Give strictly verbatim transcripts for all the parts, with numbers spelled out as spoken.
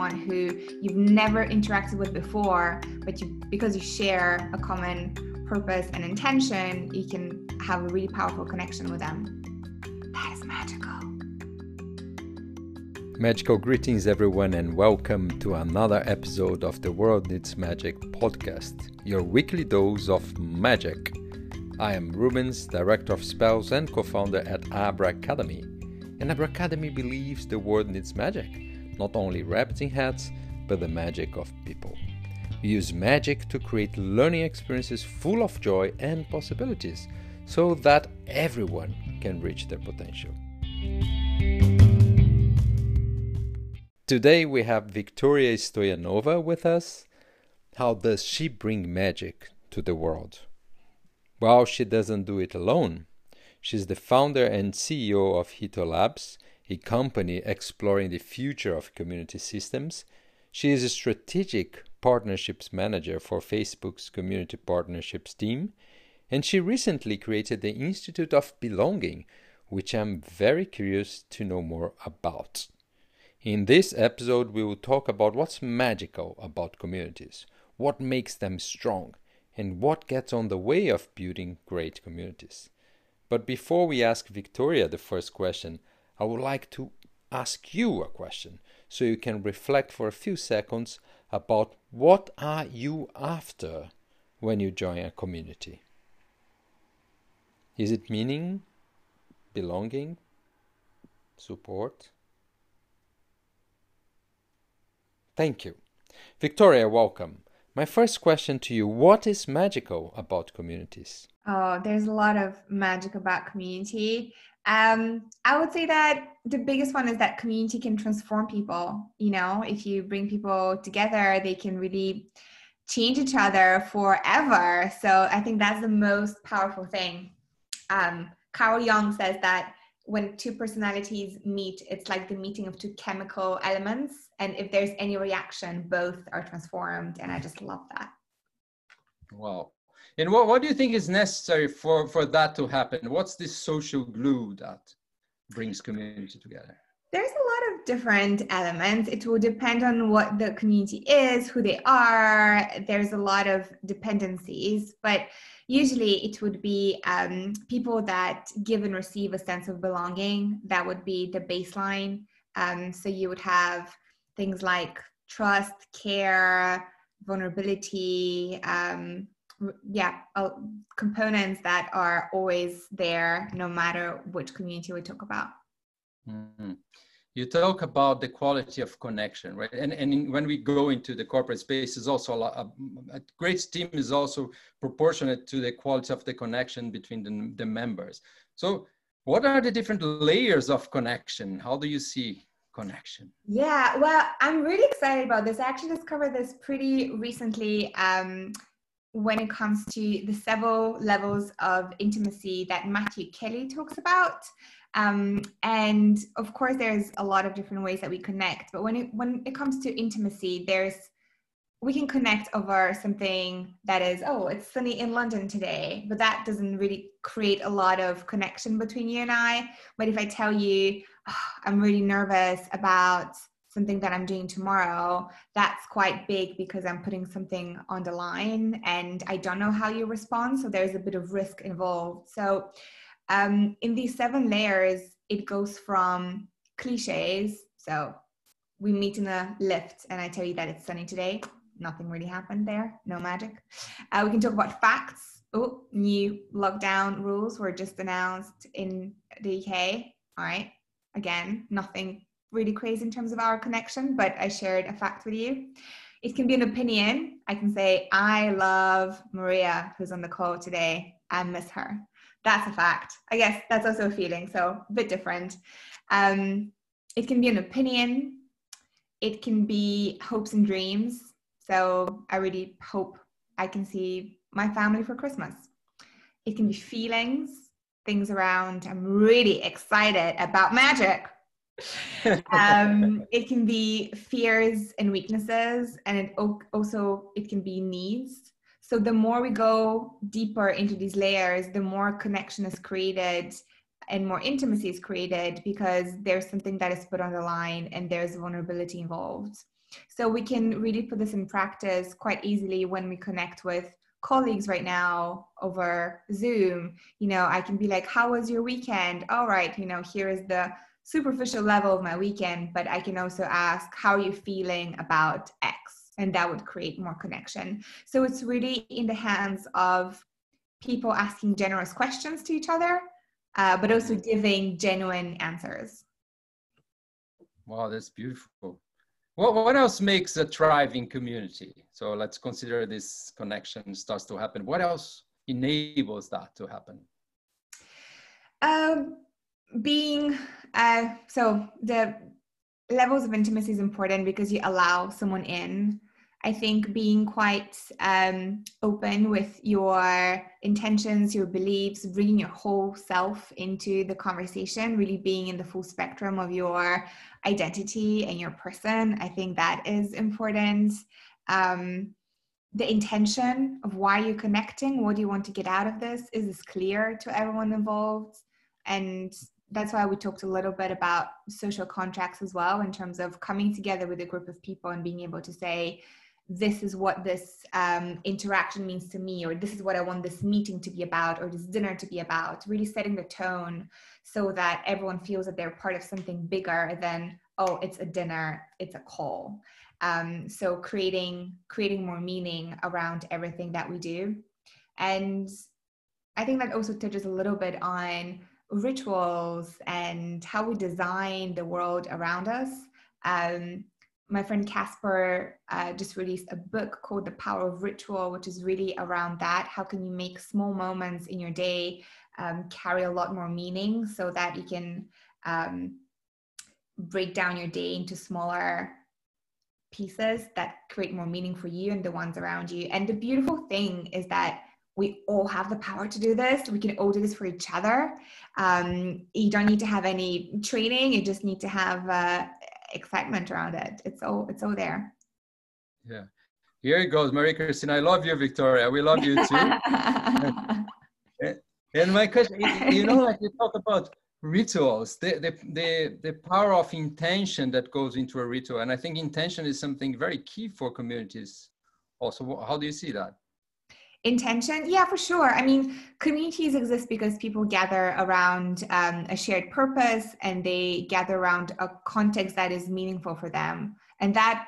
someone who you've never interacted with before, but you, because you share a common purpose and intention, you can have a really powerful connection with them. That is magical. Magical greetings everyone, and welcome to another episode of the World Needs Magic podcast, your weekly dose of magic. I am Rubens, Director of Spells and co-founder at Abra Academy. And Abra Academy believes the world needs magic, not only rabbits in hats, but the magic of people. We use magic to create learning experiences full of joy and possibilities, so that everyone can reach their potential. Today we have Victoria Stoyanova with us. How does she bring magic to the world? Well, she doesn't do it alone. She's the founder and C E O of Hito Labs, a company exploring the future of community systems. She is a strategic partnerships manager for Facebook's community partnerships team. And she recently created the Institute of Belonging, which I'm very curious to know more about. In this episode, we will talk about what's magical about communities, what makes them strong, and what gets on the way of building great communities. But before we ask Victoria the first question, I would like to ask you a question, so you can reflect for a few seconds about what are you after when you join a community? Is it meaning, belonging, support? Thank you. Victoria, welcome. My first question to you, what is magical about communities? Oh, there's a lot of magic about community. Um, I would say that the biggest one is that community can transform people. You know, if you bring people together, they can really change each other forever. So I think that's the most powerful thing. Um, Carl Jung says that when two personalities meet, it's like the meeting of two chemical elements. And if there's any reaction, both are transformed. And I just love that. Wow. And what, what do you think is necessary for, for that to happen? What's this social glue that brings community together? There's a lot of different elements. It will depend on what the community is, who they are. There's a lot of dependencies, but usually it would be um, people that give and receive a sense of belonging. That would be the baseline. Um, so you would have things like trust, care, vulnerability, um, yeah, uh, components that are always there, no matter which community we talk about. Mm-hmm. You talk about the quality of connection, right? And and in, when we go into the corporate space, is also a, lot, a, a great team is also proportionate to the quality of the connection between the, the members. So what are the different layers of connection? How do you see connection? Yeah, well, I'm really excited about this. I actually discovered this pretty recently um, when it comes to the several levels of intimacy that Matthew Kelly talks about. Um, and of course, there's a lot of different ways that we connect. But when it, when it comes to intimacy, there's we can connect over something that is, oh, it's sunny in London today. But that doesn't really create a lot of connection between you and I. But if I tell you, oh, I'm really nervous about something that I'm doing tomorrow, that's quite big because I'm putting something on the line and I don't know how you respond. So there's a bit of risk involved. So Um, in these seven layers, it goes from cliches. So we meet in a lift and I tell you that it's sunny today. Nothing really happened there. No magic. Uh, we can talk about facts. Oh, new lockdown rules were just announced in the U K. All right. Again, nothing really crazy in terms of our connection, but I shared a fact with you. It can be an opinion. I can say, I love Maria, who's on the call today. I miss her. That's a fact. I guess that's also a feeling, so a bit different. Um, it can be an opinion. It can be hopes and dreams. So I really hope I can see my family for Christmas. It can be feelings, things around, I'm really excited about magic. Um, it can be fears and weaknesses, and it also, it can be needs. So the more we go deeper into these layers, the more connection is created and more intimacy is created because there's something that is put on the line and there's vulnerability involved. So we can really put this in practice quite easily when we connect with colleagues right now over Zoom. You know, I can be like, how was your weekend? All right, you know, here is the superficial level of my weekend, but I can also ask, how are you feeling about X? And that would create more connection. So it's really in the hands of people asking generous questions to each other, uh, but also giving genuine answers. Wow, that's beautiful. Well, what else makes a thriving community? So let's consider this connection starts to happen. What else enables that to happen? Um, being, uh, so the levels of intimacy is important because you allow someone in. I think being quite um, open with your intentions, your beliefs, bringing your whole self into the conversation, really being in the full spectrum of your identity and your person. I think that is important. Um, the intention of why you're connecting, what do you want to get out of this? Is this clear to everyone involved? And that's why we talked a little bit about social contracts as well, in terms of coming together with a group of people and being able to say, this is what this um, interaction means to me, or this is what I want this meeting to be about, or this dinner to be about, really setting the tone so that everyone feels that they're part of something bigger than, oh, it's a dinner, it's a call. Um, so creating, creating more meaning around everything that we do. And I think that also touches a little bit on rituals and how we design the world around us. Um, My friend Casper uh, just released a book called The Power of Ritual, which is really around that. How can you make small moments in your day um, carry a lot more meaning, so that you can um, break down your day into smaller pieces that create more meaning for you and the ones around you. And the beautiful thing is that we all have the power to do this. We can all do this for each other. Um, you don't need to have any training. You just need to have uh, excitement around it. It's all, it's all there. Yeah. Here it goes, Marie Christine. I love you, Victoria. We love you too. And my question is, you know, like you talk about rituals, the, the, the, the power of intention that goes into a ritual. And I think intention is something very key for communities also. How do you see that? Intention? Yeah, for sure. I mean, communities exist because people gather around um, a shared purpose, and they gather around a context that is meaningful for them. And that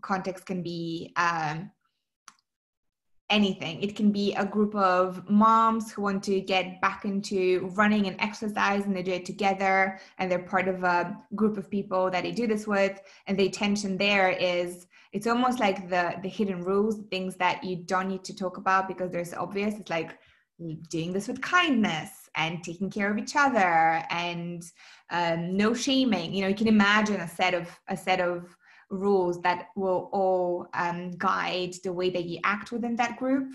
context can be um, anything. It can be a group of moms who want to get back into running and exercise, and they do it together, and they're part of a group of people that they do this with. And the intention there is, it's almost like the, the hidden rules, things that you don't need to talk about because they're so obvious. It's like doing this with kindness and taking care of each other, and um, no shaming. You know, you can imagine a set of a set of rules that will all um, guide the way that you act within that group.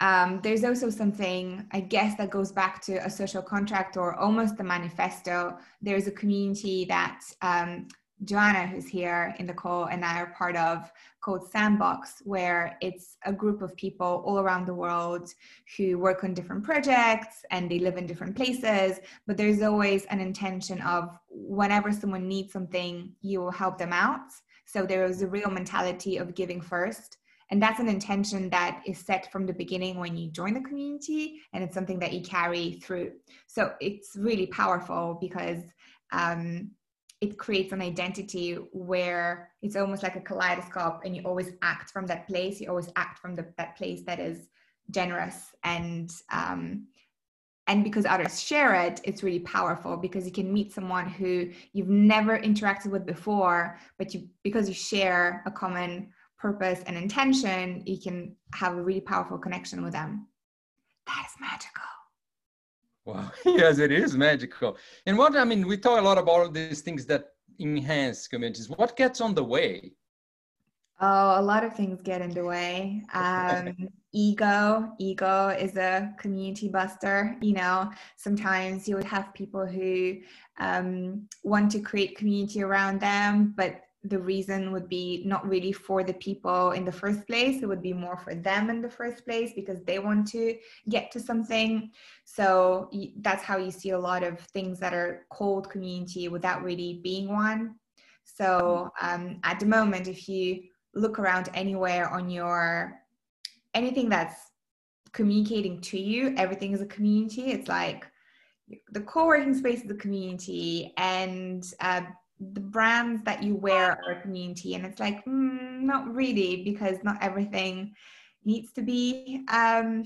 Um, there's also something, I guess, that goes back to a social contract, or almost a manifesto. There's a community that Um, Joanna, who's here in the call, and I are part of, called Sandbox, where it's a group of people all around the world who work on different projects, and they live in different places, but there's always an intention of, whenever someone needs something, you will help them out. So there is a real mentality of giving first, and that's an intention that is set from the beginning when you join the community, and it's something that you carry through. So it's really powerful because um, it creates an identity where it's almost like a kaleidoscope, and you always act from that place. You always act from the, that place that is generous. And, um, and because others share it, it's really powerful, because you can meet someone who you've never interacted with before, but you, because you share a common purpose and intention, you can have a really powerful connection with them. That is magical. Wow. Yes, it is magical. And what, I mean, we talk a lot about all these things that enhance communities. What gets on the way? Oh, a lot of things get in the way. Um, ego. Ego is a community buster. You know, sometimes you would have people who um, want to create community around them, but the reason would be not really for the people in the first place. It would be more for them in the first place, because they want to get to something. So that's how you see a lot of things that are called community without really being one. So um, at the moment, if you look around anywhere on your, anything that's communicating to you, everything is a community. It's like the co-working space is a community, and uh, the brands that you wear are a community. And it's like, mm, not really, because not everything needs to be, um,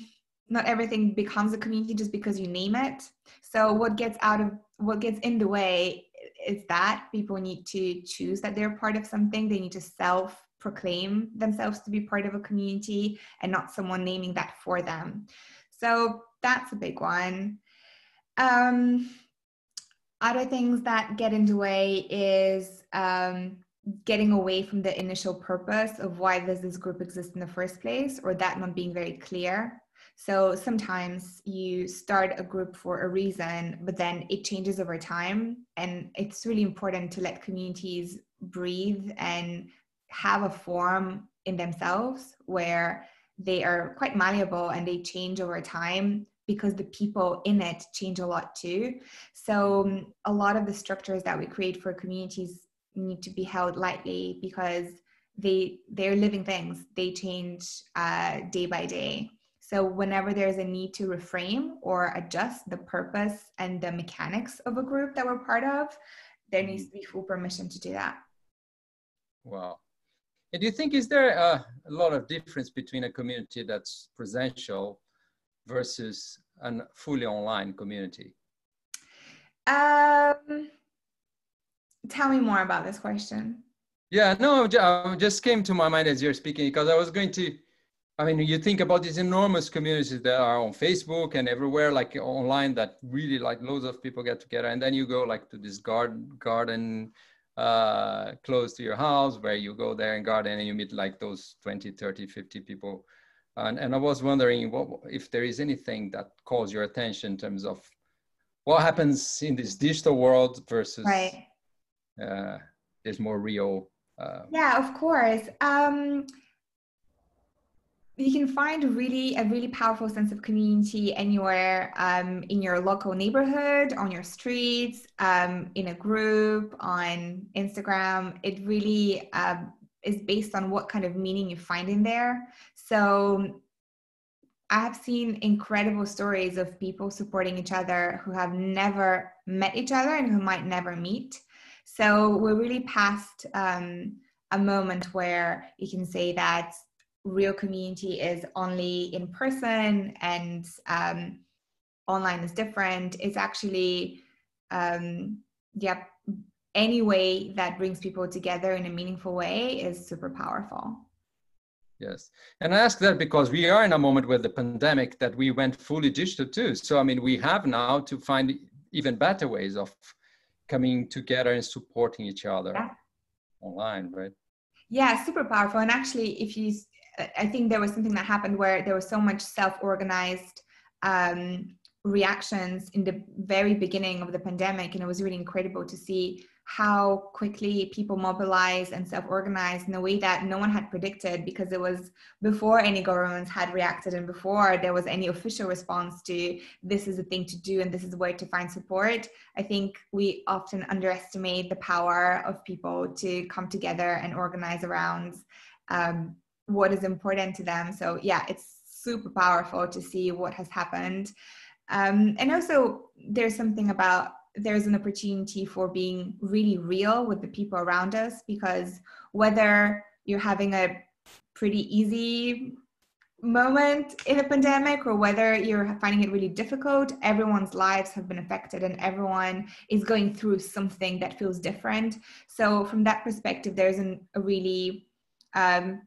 not everything becomes a community just because you name it. So what gets out of, what gets in the way is that people need to choose that they're part of something. They need to self-proclaim themselves to be part of a community and not someone naming that for them. So that's a big one. Um, other things that get in the way is um, getting away from the initial purpose of why does this group exist in the first place, or that not being very clear. So sometimes you start a group for a reason, but then it changes over time. And it's really important to let communities breathe and have a form in themselves where they are quite malleable and they change over time, because the people in it change a lot too. So um, a lot of the structures that we create for communities need to be held lightly, because they, they're living things. They change uh, day by day. So whenever there's a need to reframe or adjust the purpose and the mechanics of a group that we're part of, there needs to be full permission to do that. Wow. And do you think, is there a, a lot of difference between a community that's presential versus a fully online community? Um, tell me more about this question. Yeah, no, it just came to my mind as you're speaking, because I was going to, I mean, you think about these enormous communities that are on Facebook and everywhere, like online, that really like loads of people get together. And then you go like to this garden, garden uh, close to your house, where you go there and garden and you meet like those twenty, thirty, fifty people. And, and I was wondering what, if there is anything that calls your attention in terms of what happens in this digital world versus right. uh, this more real. Uh, yeah, of course. Um... You can find really a really powerful sense of community anywhere, um, in your local neighborhood, on your streets, um, in a group, on Instagram. It really uh, is based on what kind of meaning you find in there. So I have seen incredible stories of people supporting each other who have never met each other and who might never meet. So we're really past um, a moment where you can say that real community is only in person and um, online is different. It's actually, um, yeah, any way that brings people together in a meaningful way is super powerful. Yes, and I ask that because we are in a moment with the pandemic that we went fully digital too. So, I mean, we have now to find even better ways of coming together and supporting each other yeah. online, right? Yeah, super powerful. And actually, if you, I think there was something that happened where there was so much self-organized um, reactions in the very beginning of the pandemic. And it was really incredible to see how quickly people mobilized and self-organized in a way that no one had predicted, because it was before any governments had reacted and before there was any official response to this is a thing to do and this is where to find support. I think we often underestimate the power of people to come together and organize around um, what is important to them. So yeah, it's super powerful to see what has happened. Um, and also there's something about, there's an opportunity for being really real with the people around us, because whether you're having a pretty easy moment in a pandemic or whether you're finding it really difficult, everyone's lives have been affected and everyone is going through something that feels different. So from that perspective, there's an, a really um,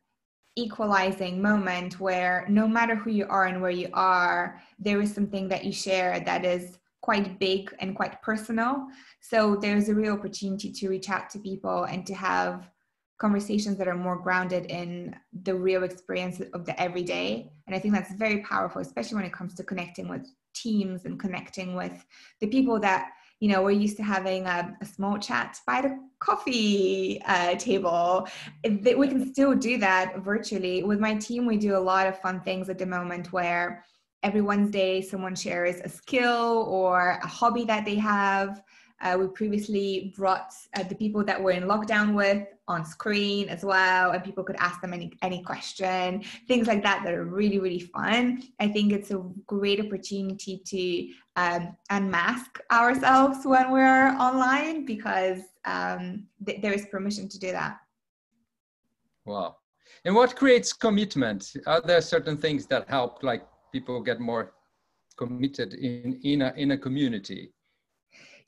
equalizing moment where no matter who you are and where you are, there is something that you share that is quite big and quite personal. So there's a real opportunity to reach out to people and to have conversations that are more grounded in the real experience of the everyday. And I think that's very powerful, especially when it comes to connecting with teams and connecting with the people that, you know, we're used to having a, a small chat by the coffee uh, table. We can still do that virtually. With my team, we do a lot of fun things at the moment where every Wednesday, someone shares a skill or a hobby that they have. Uh, we previously brought uh, the people that we're in lockdown with on screen as well, and people could ask them any, any question, things like that that are really, really fun. I think it's a great opportunity to um, unmask ourselves when we're online, because um, th there is permission to do that. Wow. And what creates commitment? Are there certain things that help, like people get more committed in, in, a, in a community?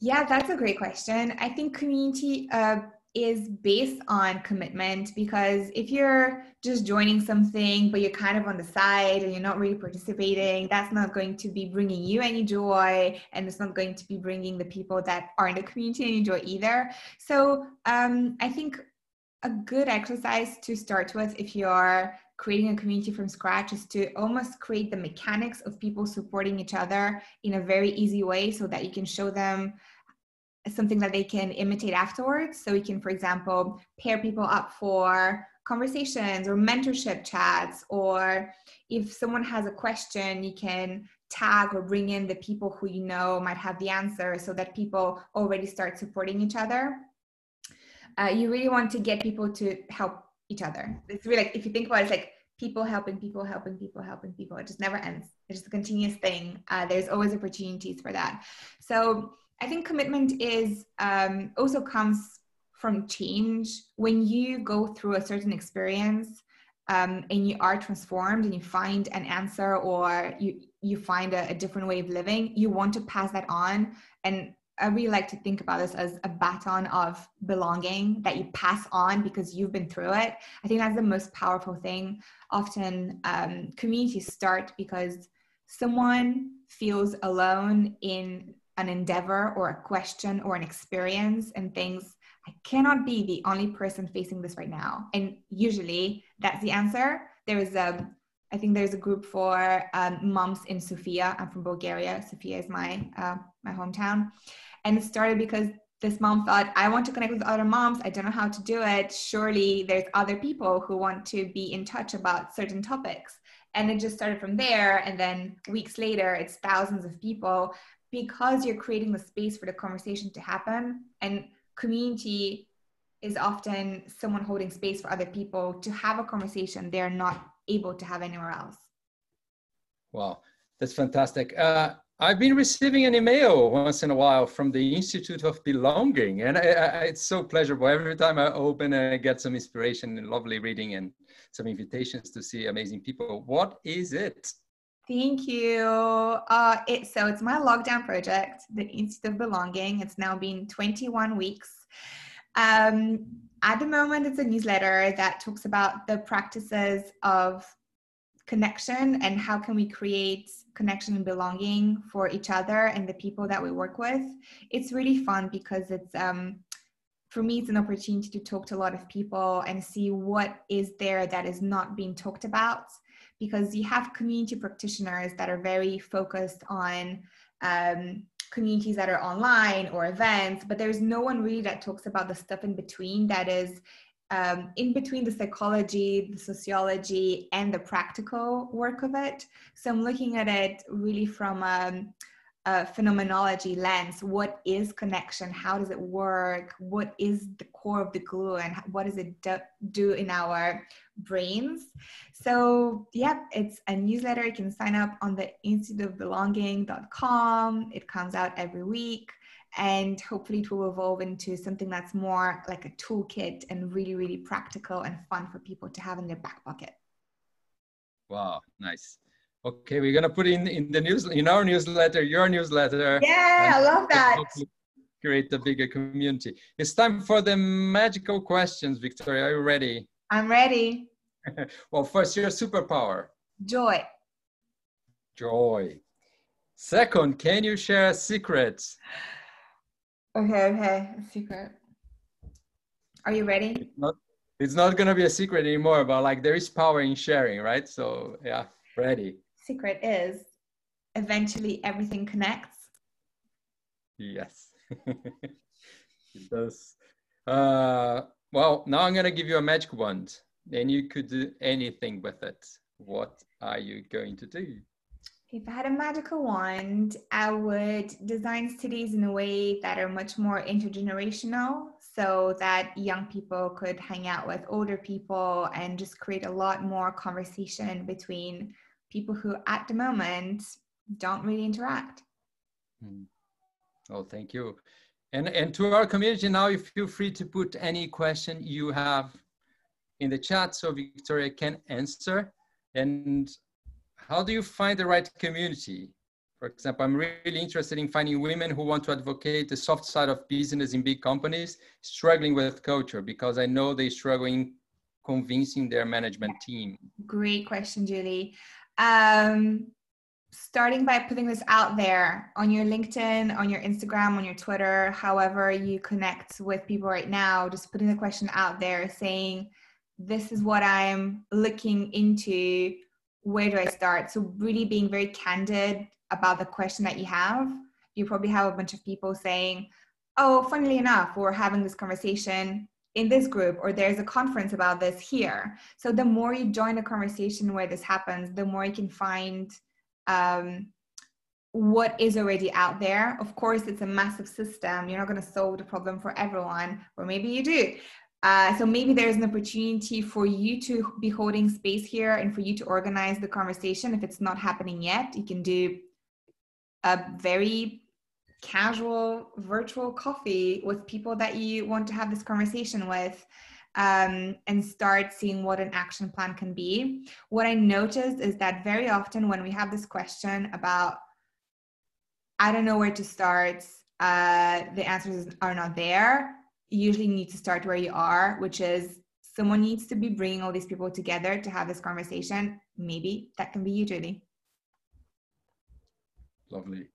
Yeah, that's a great question. I think community uh, is based on commitment, because if you're just joining something, but you're kind of on the side and you're not really participating, that's not going to be bringing you any joy, and it's not going to be bringing the people that are in the community any joy either. So um, I think a good exercise to start with, if you're creating a community from scratch, is to almost create the mechanics of people supporting each other in a very easy way, so that you can show them something that they can imitate afterwards. So we can, for example, pair people up for conversations or mentorship chats, or if someone has a question, you can tag or bring in the people who you know might have the answer, so that people already start supporting each other. Uh, you really want to get people to help each other. It's really, like, if you think about it, it's like people helping people, helping people, helping people. It just never ends. It's just a continuous thing. Uh, there's always opportunities for that. So I think commitment is um, also comes from change. When you go through a certain experience um, and you are transformed and you find an answer, or you, you find a, a different way of living, you want to pass that on. And I really like to think about this as a baton of belonging that you pass on because you've been through it. I think that's the most powerful thing. Often um, communities start because someone feels alone in an endeavor or a question or an experience, and thinks, I cannot be the only person facing this right now. And usually that's the answer. There is a I think there's a group for um, moms in Sofia. I'm from Bulgaria. Sofia is my uh, my hometown. And it started because this mom thought, I want to connect with other moms. I don't know how to do it. Surely there's other people who want to be in touch about certain topics. And it just started from there. And then weeks later, it's thousands of people, because you're creating the space for the conversation to happen. And community is often someone holding space for other people to have a conversation they're not able to have anywhere else. Wow, that's fantastic. Uh, I've been receiving an email once in a while from the Institute of Belonging, and I, I, it's so pleasurable. Every time I open, I get some inspiration and lovely reading and some invitations to see amazing people. What is it? Thank you. Uh, it, so it's my lockdown project, the Institute of Belonging. It's now been twenty-one weeks. Um, At the moment, it's a newsletter that talks about the practices of connection and how can we create connection and belonging for each other and the people that we work with. It's really fun because it's, um, for me, it's an opportunity to talk to a lot of people and see what is there that is not being talked about, because you have community practitioners that are very focused on um, communities that are online or events, but there's no one really that talks about the stuff in between, that is um, in between the psychology, the sociology, and the practical work of it. So I'm looking at it really from a, a phenomenology lens. What is connection? How does it work? What is the core of the glue, and what does it do, do in our brains? So yep, it's a newsletter. You can sign up on the institute of belonging dot com. It comes out every week, and hopefully it will evolve into something that's more like a toolkit and really, really practical and fun for people to have in their back pocket. Wow, nice. Okay, we're gonna put in in the news in our newsletter, your newsletter. Yeah, I love that. Create a bigger community. It's time for the magical questions, Victoria. Are you ready? I'm ready. Well, first, your superpower. Joy. Joy. Second, can you share a secret? Okay, okay, a secret. Are you ready? It's not, it's not gonna be a secret anymore, but like there is power in sharing, right? So yeah, ready. Secret is eventually everything connects. Yes, it does. Uh, Well, now I'm going to give you a magic wand, and you could do anything with it. What are you going to do? If I had a magical wand, I would design cities in a way that are much more intergenerational, so that young people could hang out with older people and just create a lot more conversation between people who at the moment don't really interact. Mm. Oh, thank you. And, and to our community now, you feel free to put any question you have in the chat so Victoria can answer. And how do you find the right community? For example, I'm really interested in finding women who want to advocate the soft side of business in big companies, struggling with culture, because I know they struggle in convincing their management team. Great question, Julie. Um, starting by putting this out there on your LinkedIn, on your Instagram, on your Twitter, however you connect with people right now, just putting the question out there saying, this is what I'm looking into, where do I start? So really being very candid about the question that you have. You probably have a bunch of people saying, oh, funnily enough, we're having this conversation in this group, or there's a conference about this here. So the more you join a conversation where this happens, the more you can find um, what is already out there. Of course, it's a massive system. You're not going to solve the problem for everyone, or maybe you do. Uh, so maybe there's an opportunity for you to be holding space here and for you to organize the conversation. If it's not happening yet, you can do a very casual virtual coffee with people that you want to have this conversation with, um, and start seeing what an action plan can be. What I noticed is that very often when we have this question about, I don't know where to start, uh, the answers are not there. You usually need to start where you are, which is someone needs to be bringing all these people together to have this conversation. Maybe that can be you, Julie. Lovely.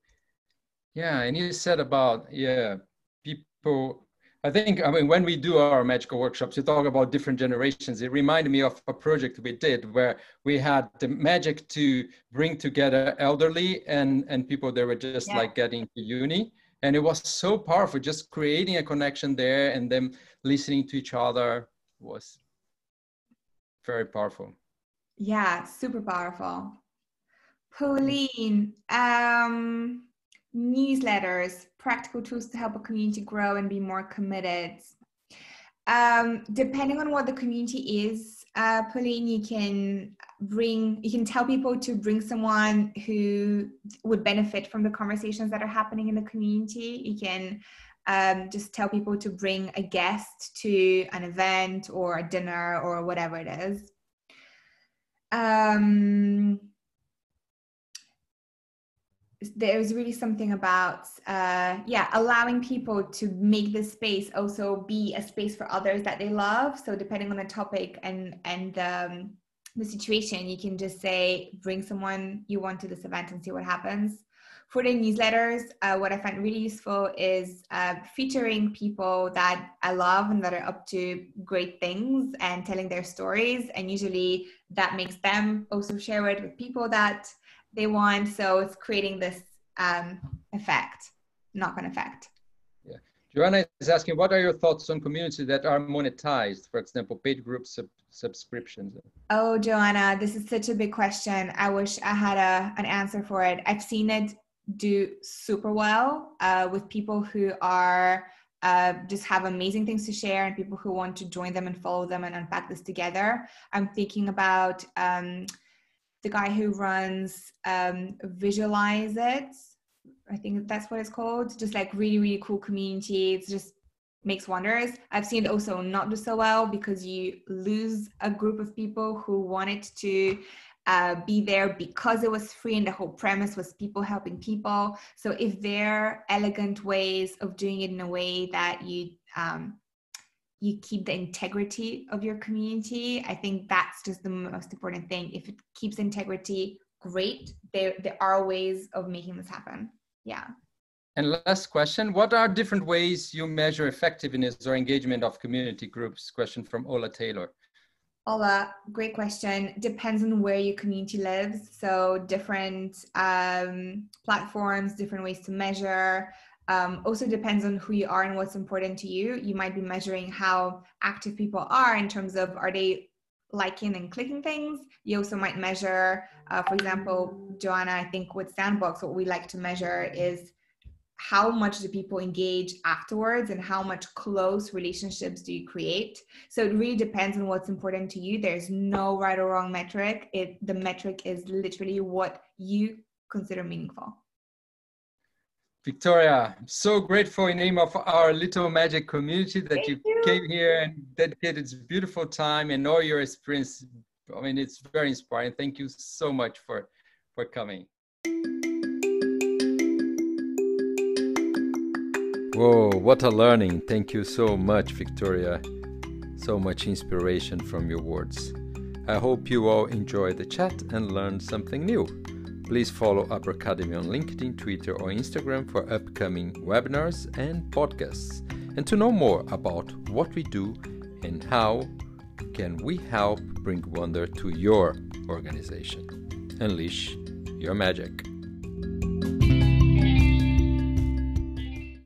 Yeah, and you said about, yeah, people, I think, I mean, when we do our magical workshops, you talk about different generations. It reminded me of a project we did where we had the magic to bring together elderly and, and people that were just yeah. like getting to uni. And it was so powerful, just creating a connection there and them listening to each other was very powerful. Yeah, super powerful. Pauline, um, newsletters, practical tools to help a community grow and be more committed. Um, depending on what the community is, uh, Pauline, you can bring, you can tell people to bring someone who would benefit from the conversations that are happening in the community. You can um, just tell people to bring a guest to an event or a dinner or whatever it is. Um, There's really something about, uh, yeah, allowing people to make this space also be a space for others that they love. So depending on the topic and, and um, the situation, you can just say, bring someone you want to this event and see what happens. For the newsletters, uh, what I find really useful is uh, featuring people that I love and that are up to great things and telling their stories. And usually that makes them also share it with people that they want, so it's creating this um, effect, knock-on effect. Yeah, Joanna is asking, what are your thoughts on communities that are monetized, for example, paid group sub subscriptions? Oh, Joanna, this is such a big question. I wish I had a, an answer for it. I've seen it do super well uh, with people who are uh, just have amazing things to share and people who want to join them and follow them and unpack this together. I'm thinking about um, the guy who runs um, Visualize It, I think that's what it's called, just like really, really cool community. It just makes wonders. I've seen it also not do so well because you lose a group of people who wanted to uh, be there because it was free and the whole premise was people helping people. So if there are elegant ways of doing it in a way that you, um, you keep the integrity of your community. I think that's just the most important thing. If it keeps integrity, great. There, there are ways of making this happen. Yeah. And last question, what are different ways you measure effectiveness or engagement of community groups? Question from Ola Taylor. Ola, great question. Depends on where your community lives. So different um, platforms, different ways to measure. Um, also depends on who you are and what's important to you. You might be measuring how active people are in terms of, are they liking and clicking things. You also might measure, uh, for example, Joanna, I think with Sandbox, what we like to measure is how much do people engage afterwards and how much close relationships do you create. So it really depends on what's important to you. There's no right or wrong metric. It, the metric is literally what you consider meaningful. Victoria, I'm so grateful in the name of our Little Magic community that you, you came here and dedicated this beautiful time and all your experience. I mean, it's very inspiring. Thank you so much for, for coming. Whoa, what a learning. Thank you so much, Victoria. So much inspiration from your words. I hope you all enjoyed the chat and learned something new. Please follow Abra Academy on LinkedIn, Twitter or Instagram for upcoming webinars and podcasts. And to know more about what we do and how can we help bring wonder to your organization. Unleash your magic.